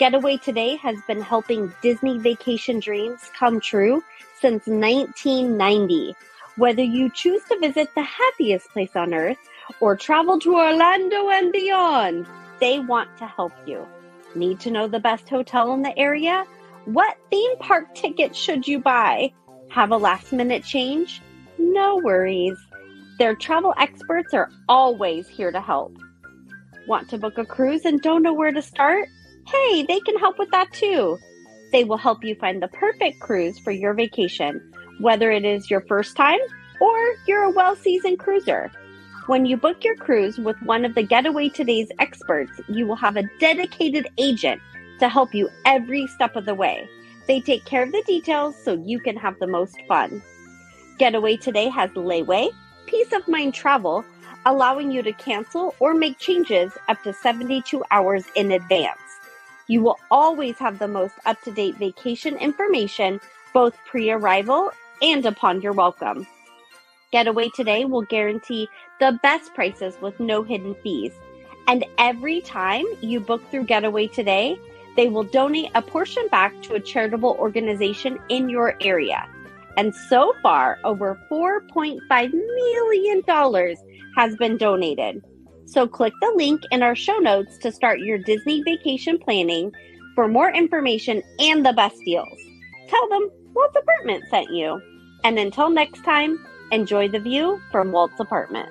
Getaway Today has been helping Disney vacation dreams come true since 1990. Whether you choose to visit the happiest place on earth or travel to Orlando and beyond, they want to help you. Need to know the best hotel in the area? What theme park ticket should you buy? Have a last-minute change? No worries. Their travel experts are always here to help. Want to book a cruise and don't know where to start? Hey, they can help with that too. They will help you find the perfect cruise for your vacation, whether it is your first time or you're a well-seasoned cruiser. When you book your cruise with one of the Getaway Today's experts, you will have a dedicated agent to help you every step of the way. They take care of the details so you can have the most fun. Getaway Today has layaway, peace of mind travel, allowing you to cancel or make changes up to 72 hours in advance. You will always have the most up-to-date vacation information, both pre-arrival and upon your welcome. Getaway Today will guarantee the best prices with no hidden fees. And every time you book through Getaway Today, they will donate a portion back to a charitable organization in your area. And so far, over $4.5 million has been donated. So click the link in our show notes to start your Disney vacation planning for more information and the best deals. Tell them Walt's Apartment sent you. And until next time, enjoy the view from Walt's Apartment.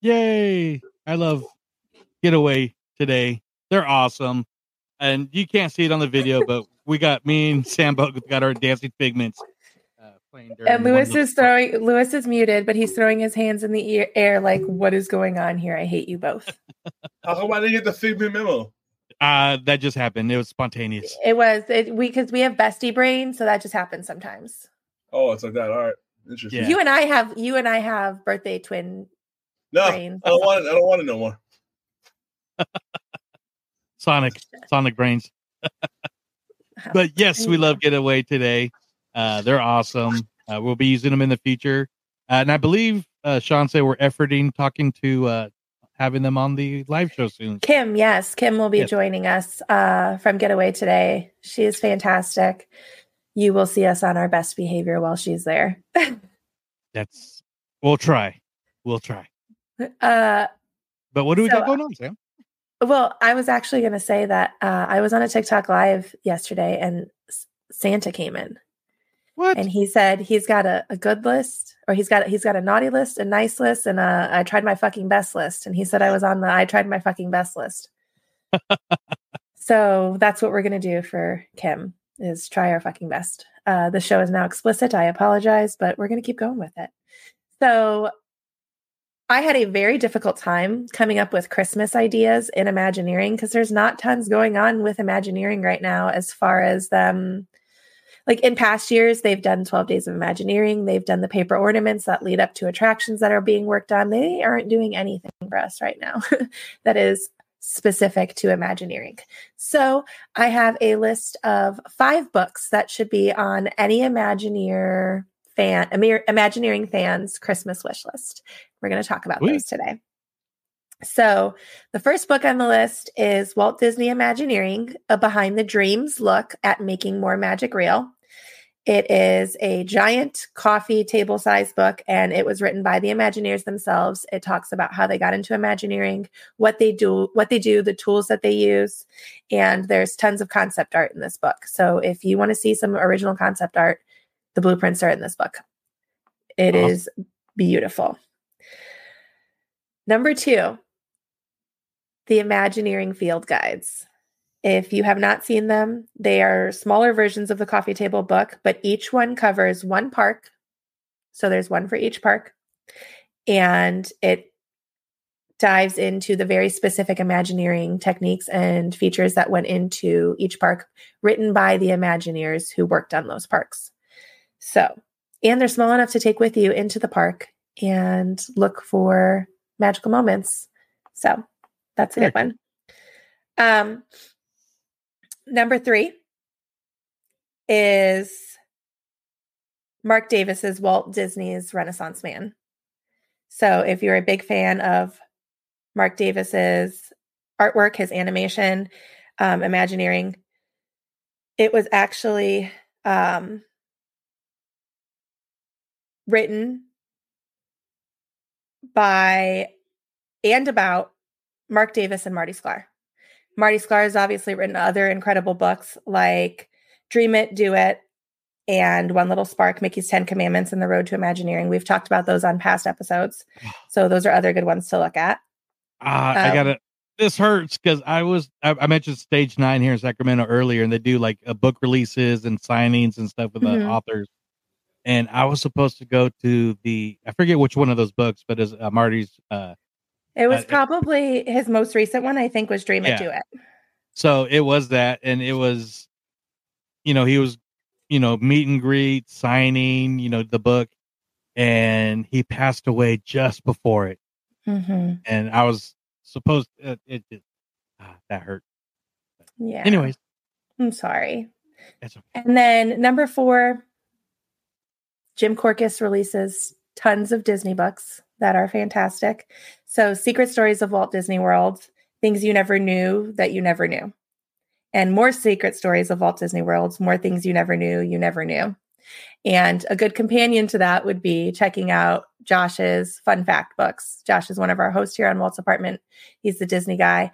Yay! I love Getaway Today. They're awesome. And you can't see it on the video, but we got me and Sambo got our dancing figments playing. And Lewis is muted, but he's throwing his hands in the air like, what is going on here? I hate you both. How come I didn't get the figment memo? That just happened. It was spontaneous. It was. Because we have bestie brain, so that just happens sometimes. Oh, it's like that. All right. Interesting. Yeah. You and I have birthday twin brains. I don't want it. I don't want it no more. Sonic brains. But yes, we love Getaway Today. They're awesome. We'll be using them in the future. And I believe Sean said we're efforting talking to having them on the live show soon. Kim will be joining us from Getaway Today. She is fantastic. You will see us on our best behavior while she's there. We'll try. But what do we got going on, Sam? Well, I was actually going to say that I was on a TikTok live yesterday and Santa came in. What? And he said he's got a good list, or he's got a naughty list, a nice list, and a I tried my fucking best list. And he said I was on the I tried my fucking best list. So that's what we're going to do for Kim is try our fucking best. The show is now explicit. I apologize, but we're going to keep going with it. So I had a very difficult time coming up with Christmas ideas in Imagineering because there's not tons going on with Imagineering right now as far as them. Like in past years, they've done 12 Days of Imagineering. They've done the paper ornaments that lead up to attractions that are being worked on. They aren't doing anything for us right now that is specific to Imagineering. So I have a list of 5 books that should be on any Imagineering fans' Christmas wish list. We're going to talk about those today. So the first book on the list is Walt Disney Imagineering, A Behind the Dreams Look at Making More Magic Real. It is a giant coffee table size book, and it was written by the Imagineers themselves. It talks about how they got into Imagineering, what they do, the tools that they use. And there's tons of concept art in this book. So if you want to see some original concept art, the blueprints are in this book. It is beautiful. Number 2, the Imagineering Field Guides. If you have not seen them, they are smaller versions of the coffee table book, but each one covers one park. So there's one for each park. And it dives into the very specific Imagineering techniques and features that went into each park, written by the Imagineers who worked on those parks. So, and they're small enough to take with you into the park and look for magical moments. So that's a good one. Number 3 is Mark Davis's Walt Disney's Renaissance Man. So if you're a big fan of Mark Davis's artwork, his animation, Imagineering, it was actually written by and about Mark Davis and Marty Sklar. Marty Sklar has obviously written other incredible books like Dream It, Do It, and One Little Spark, Mickey's 10 Commandments and the Road to Imagineering. We've talked about those on past episodes. So those are other good ones to look at. I got it. This hurts because I mentioned Stage 9 here in Sacramento earlier, and they do like book releases and signings and stuff with the authors. And I was supposed to go to I forget which one of those books, but as Marty's. It was probably his most recent one, I think, was Dream It, Do It. So it was that. And it was, he was, meet and greet, signing, the book. And he passed away just before it. Mm-hmm. And I was supposed to, that hurt. Yeah. Anyways. I'm sorry. That's okay. And then number 4, Jim Corcus releases tons of Disney books that are fantastic. So Secret Stories of Walt Disney World, Things You Never Knew That You Never Knew. And more Secret Stories of Walt Disney World, more Things You Never Knew You Never Knew. And a good companion to that would be checking out Josh's Fun Fact books. Josh is one of our hosts here on Walt's Apartment. He's the Disney guy.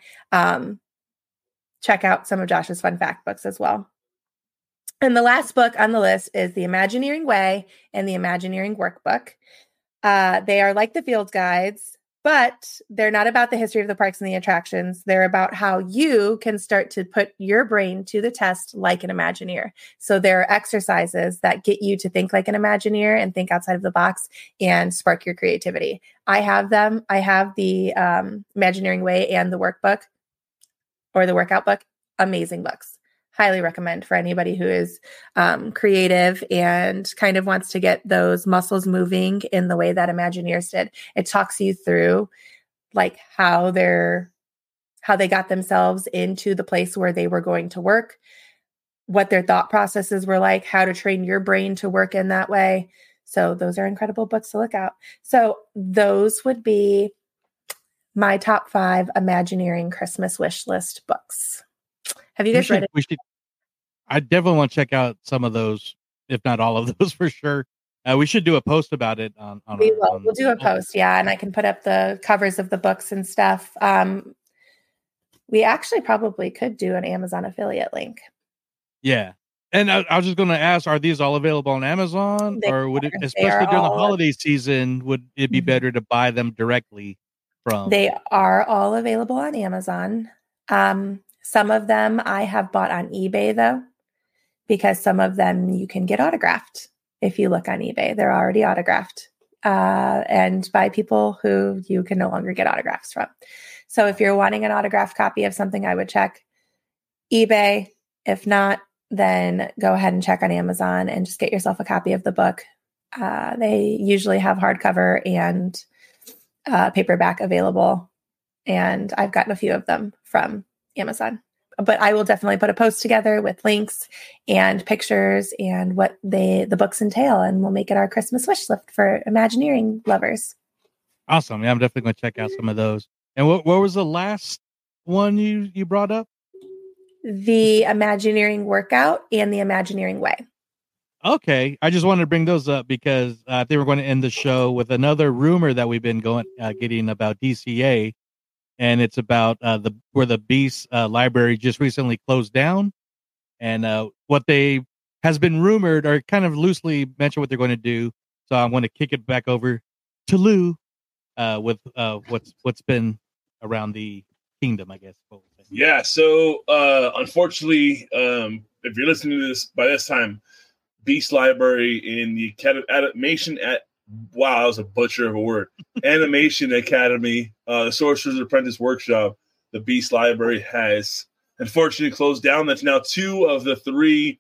Check out some of Josh's Fun Fact books as well. And the last book on the list is The Imagineering Way and The Imagineering Workbook. They are like the field guides, but they're not about the history of the parks and the attractions. They're about how you can start to put your brain to the test like an Imagineer. So there are exercises that get you to think like an Imagineer and think outside of the box and spark your creativity. I have them. I have the Imagineering Way and the workbook or the workout book. Amazing books. Highly recommend for anybody who is creative and kind of wants to get those muscles moving in the way that Imagineers did. It talks you through like how they got themselves into the place where they were going to work, what their thought processes were like, how to train your brain to work in that way. So those are incredible books to look out. So those would be my top 5 Imagineering Christmas wish list books. Have you guys read it? I definitely want to check out some of those, if not all of those for sure. We should do a post about it. We'll do a post, yeah, and I can put up the covers of the books and stuff. We actually probably could do an Amazon affiliate link. Yeah, and I was just going to ask, are these all available on Amazon? Especially during the holiday season, would it be better to buy them directly from? They are all available on Amazon. Some of them I have bought on eBay, though, because some of them you can get autographed if you look on eBay. They're already autographed and by people who you can no longer get autographs from. So if you're wanting an autographed copy of something, I would check eBay. If not, then go ahead and check on Amazon and just get yourself a copy of the book. They usually have hardcover and paperback available, and I've gotten a few of them from Amazon. But I will definitely put a post together with links and pictures and what the books entail, and we'll make it our Christmas wish list for Imagineering lovers. Awesome. Yeah, I'm definitely going to check out some of those. And what was the last one you brought up? The Imagineering Workout and the Imagineering Way. Okay. I just wanted to bring those up because they were going to end the show with another rumor that we've been getting about DCA. And it's about where the Beast Library just recently closed down, and what they has been rumored or kind of loosely mentioned what they're going to do. So I want to kick it back over to Lou with what's been around the kingdom, I guess. Yeah. So unfortunately, if you're listening to this by this time, Beast Library in the animation wow, that was a butcher of a word. Animation Academy, the Sorcerer's Apprentice Workshop, the Beast Library has unfortunately closed down. That's now two of the three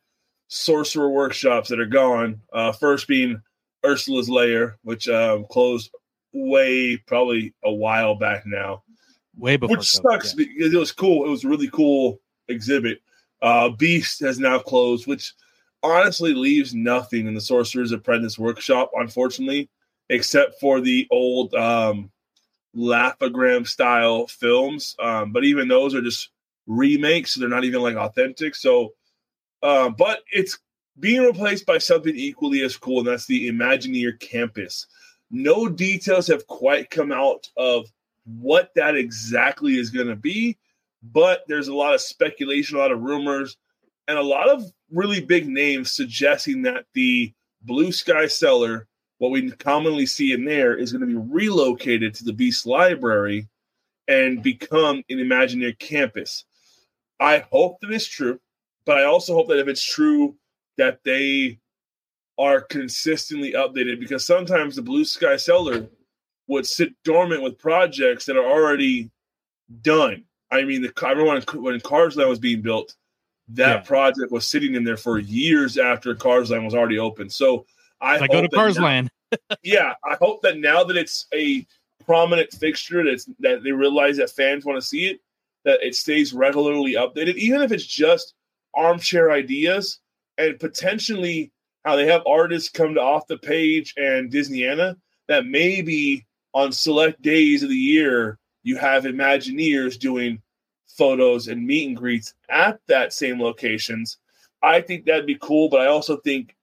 Sorcerer Workshops that are gone. First being Ursula's Lair, which closed way probably a while back now. Way before. Which sucks because it was cool. It was a really cool exhibit. Beast has now closed, which honestly leaves nothing in the Sorcerer's Apprentice Workshop, unfortunately, except for the old Laugh-O-Gram style films. But even those are just remakes, so they're not even like authentic. So, but it's being replaced by something equally as cool, and that's the Imagineer Campus. No details have quite come out of what that exactly is going to be, but there's a lot of speculation, a lot of rumors, and a lot of really big names suggesting that the Blue Sky Cellar, what we commonly see in there, is going to be relocated to the Beast Library and become an Imagineer Campus. I hope that it's true, but I also hope that if it's true, that they are consistently updated, because sometimes the Blue Sky Cellar would sit dormant with projects that are already done. I mean, I remember when Cars Land was being built, that project was sitting in there for years after Cars Land was already open. So I go to Cars Land. I hope that now that it's a prominent fixture, that they realize that fans want to see it, that it stays regularly updated, even if it's just armchair ideas and potentially how they have artists come to Off the Page and Disneyana, that maybe on select days of the year, you have Imagineers doing photos and meet and greets at that same locations. I think that'd be cool, but I also think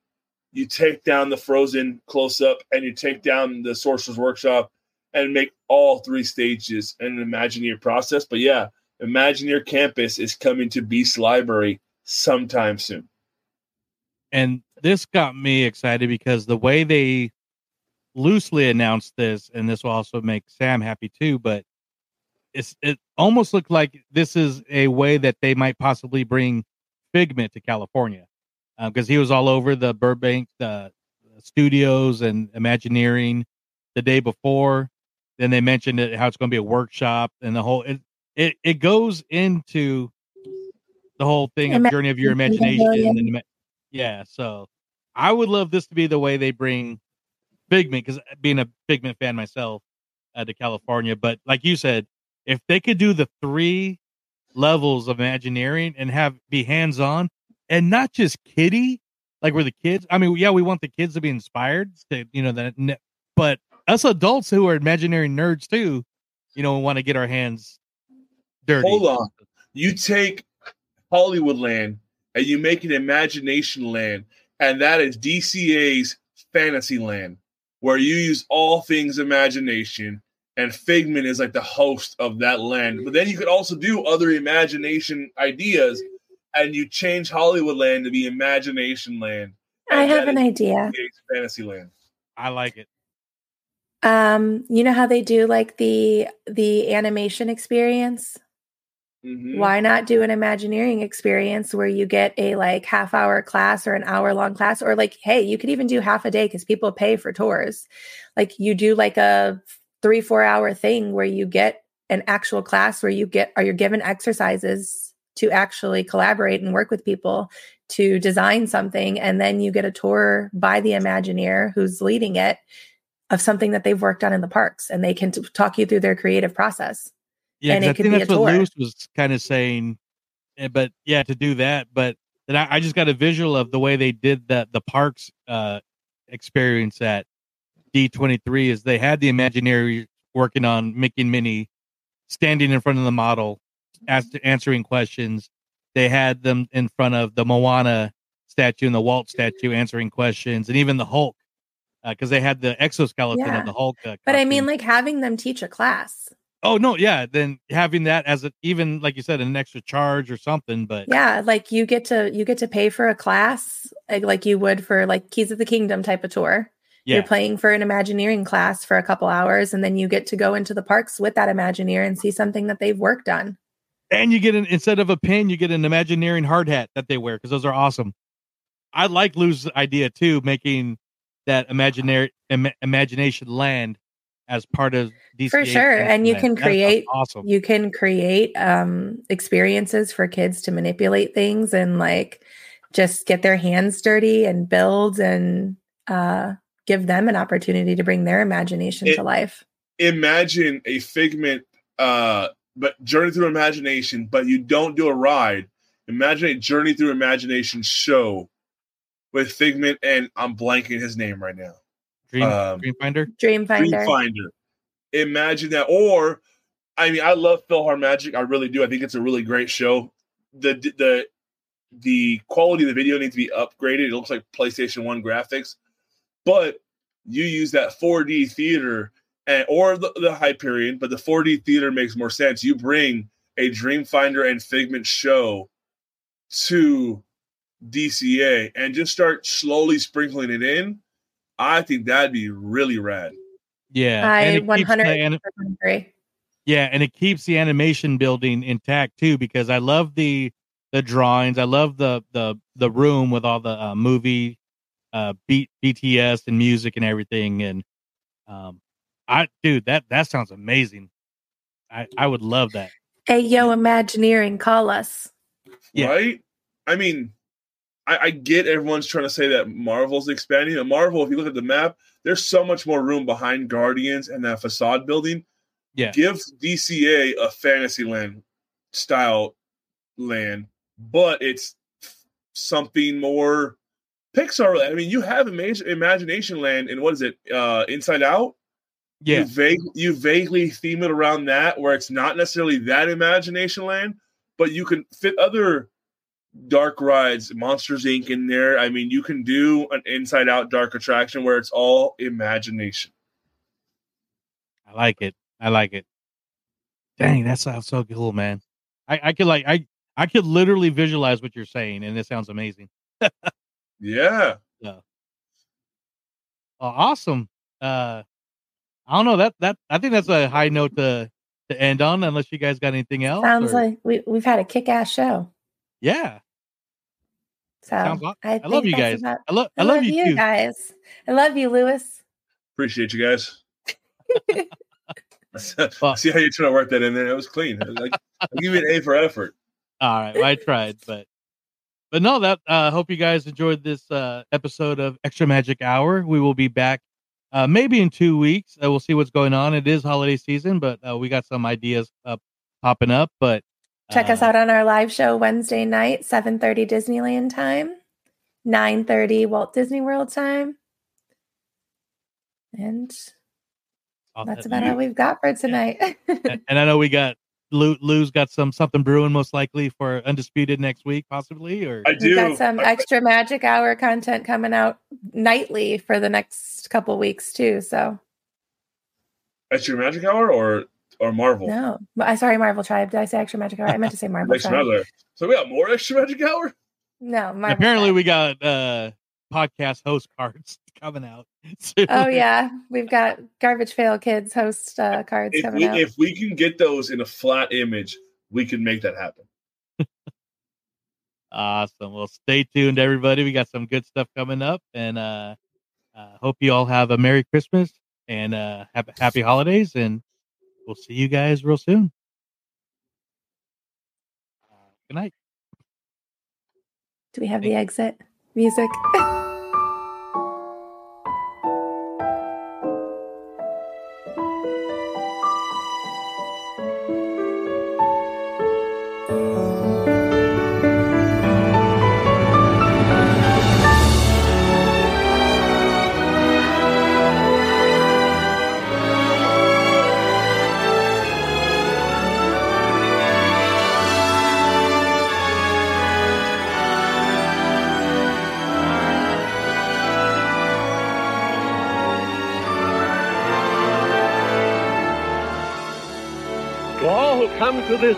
you take down the Frozen close-up and you take down the Sorcerer's Workshop and make all three stages an Imagineer process. But yeah, Imagineer Campus is coming to Beast Library sometime soon. And this got me excited because the way they loosely announced this, and this will also make Sam happy too, but it almost looked like this is a way that they might possibly bring Figment to California, because he was all over the Burbank studios and Imagineering the day before. Then they mentioned it, how it's going to be a workshop, and the whole it goes into the whole thing of Journey of Your Imagination. And so I would love this to be the way they bring Figment, because being a Figment fan myself, to California. But like you said, if they could do the three levels of Imagineering and be hands-on and not just kiddie, like we're the kids. I mean, yeah, we want the kids to be inspired, but us adults who are Imagineering nerds too, want to get our hands dirty. Hold on. You take Hollywood Land and you make an Imagination Land, and that is DCA's Fantasyland, where you use all things imagination, and Figment is like the host of that land. But then you could also do other imagination ideas, and you change Hollywood Land to be Imagination Land. I have an idea. Fantasyland. I like it. You know how they do like the animation experience? Mm-hmm. Why not do an Imagineering experience where you get a like half-hour class or an hour-long class, or like, hey, you could even do half a day because people pay for tours. Like you do like a 3-4 hour thing where you get an actual class where you're given exercises to actually collaborate and work with people to design something, and then you get a tour by the Imagineer who's leading it of something that they've worked on in the parks, and they can talk you through their creative process. Yeah, I think that's what Luce was kind of saying. But yeah, to do that. But then I just got a visual of the way they did the parks experience at D23 is they had the Imagineers working on Mickey and Minnie standing in front of the model, answering questions. They had them in front of the Moana statue and the Walt statue answering questions, and even the Hulk, because they had the exoskeleton of the Hulk. But I mean, like having them teach a class. Oh, no, yeah. Then having that as even like you said, an extra charge or something. But yeah, like you get to pay for a class like you would for like Keys of the Kingdom type of tour. Yeah. You're paying for an Imagineering class for a couple hours, and then you get to go into the parks with that Imagineer and see something that they've worked on. And you get instead of a pin, you get an Imagineering hard hat that they wear, because those are awesome. I like Lou's idea too, making that imagination land as part of DCA. For sure. And you can create awesome. You can create experiences for kids to manipulate things and like just get their hands dirty and build and give them an opportunity to bring their imagination to life. Imagine a figment, but Journey Through Imagination, but you don't do a ride. Imagine a Journey Through Imagination show with Figment and I'm blanking his name right now. Dreamfinder. Imagine that. Or, I mean, I love PhilharMagic. I really do. I think it's a really great show. The quality of the video needs to be upgraded. It looks like PlayStation 1 graphics. But you use that 4D theater or the Hyperion, but the 4D theater makes more sense. You bring a Dreamfinder and Figment show to DCA and just start slowly sprinkling it in. I think that'd be really rad. Yeah. I 100% agree. Yeah, and it keeps the animation building intact too, because I love the drawings. I love the room with all the movie BTS and music and everything. And that sounds amazing. I would love that. Hey, yo, Imagineering, call us. Yeah. Right? I mean, I get everyone's trying to say that Marvel's expanding. And Marvel, if you look at the map, there's so much more room behind Guardians and that facade building. Yeah. Give DCA a Fantasyland style land, but it's something more Pixar. I mean, you have Imagination Land in, what is it, Inside Out? Yeah. You vaguely theme it around that, where it's not necessarily that Imagination Land, but you can fit other dark rides, Monsters, Inc. in there. I mean, you can do an Inside Out dark attraction where it's all imagination. I like it. Dang, that sounds so cool, man. I could literally visualize what you're saying, and it sounds amazing. Yeah. So. Awesome. I don't know that I think that's a high note to end on, unless you guys got anything else. Sounds like we've had a kick-ass show. Yeah. So I love you guys. I love you too. Guys. I love you, Lewis. Appreciate you guys. See how you're trying to work that in there. It was clean. Like, I'll give you an A for effort. All right. Well, I tried, but no, that hope you guys enjoyed this episode of Extra Magic Hour. We will be back maybe in 2 weeks. We'll see what's going on. It is holiday season, but we got some ideas popping up, but check us out on our live show Wednesday night, 7:30 Disneyland time, 9:30 Walt Disney World time. And that's about all we've got for tonight. And I know we got Lou's got something brewing most likely for Undisputed next week, possibly. Or I do. We've got some Extra Magic Hour content coming out nightly for the next couple weeks too. So Extra Magic Hour or Marvel? No. Sorry, Marvel Tribe. Did I say Extra Magic Hour? I meant to say Marvel Tribe. So we got more Extra Magic Hour? No. Marvel Apparently Tribe. We got podcast host cards coming out soon. Oh, yeah. We've got Garbage Fail Kids host cards coming out. If we can get those in a flat image, we can make that happen. Awesome. Well, stay tuned, everybody. We got some good stuff coming up. And hope you all have a Merry Christmas and happy holidays. And we'll see you guys real soon. Good night. Do we have the exit music? Come to this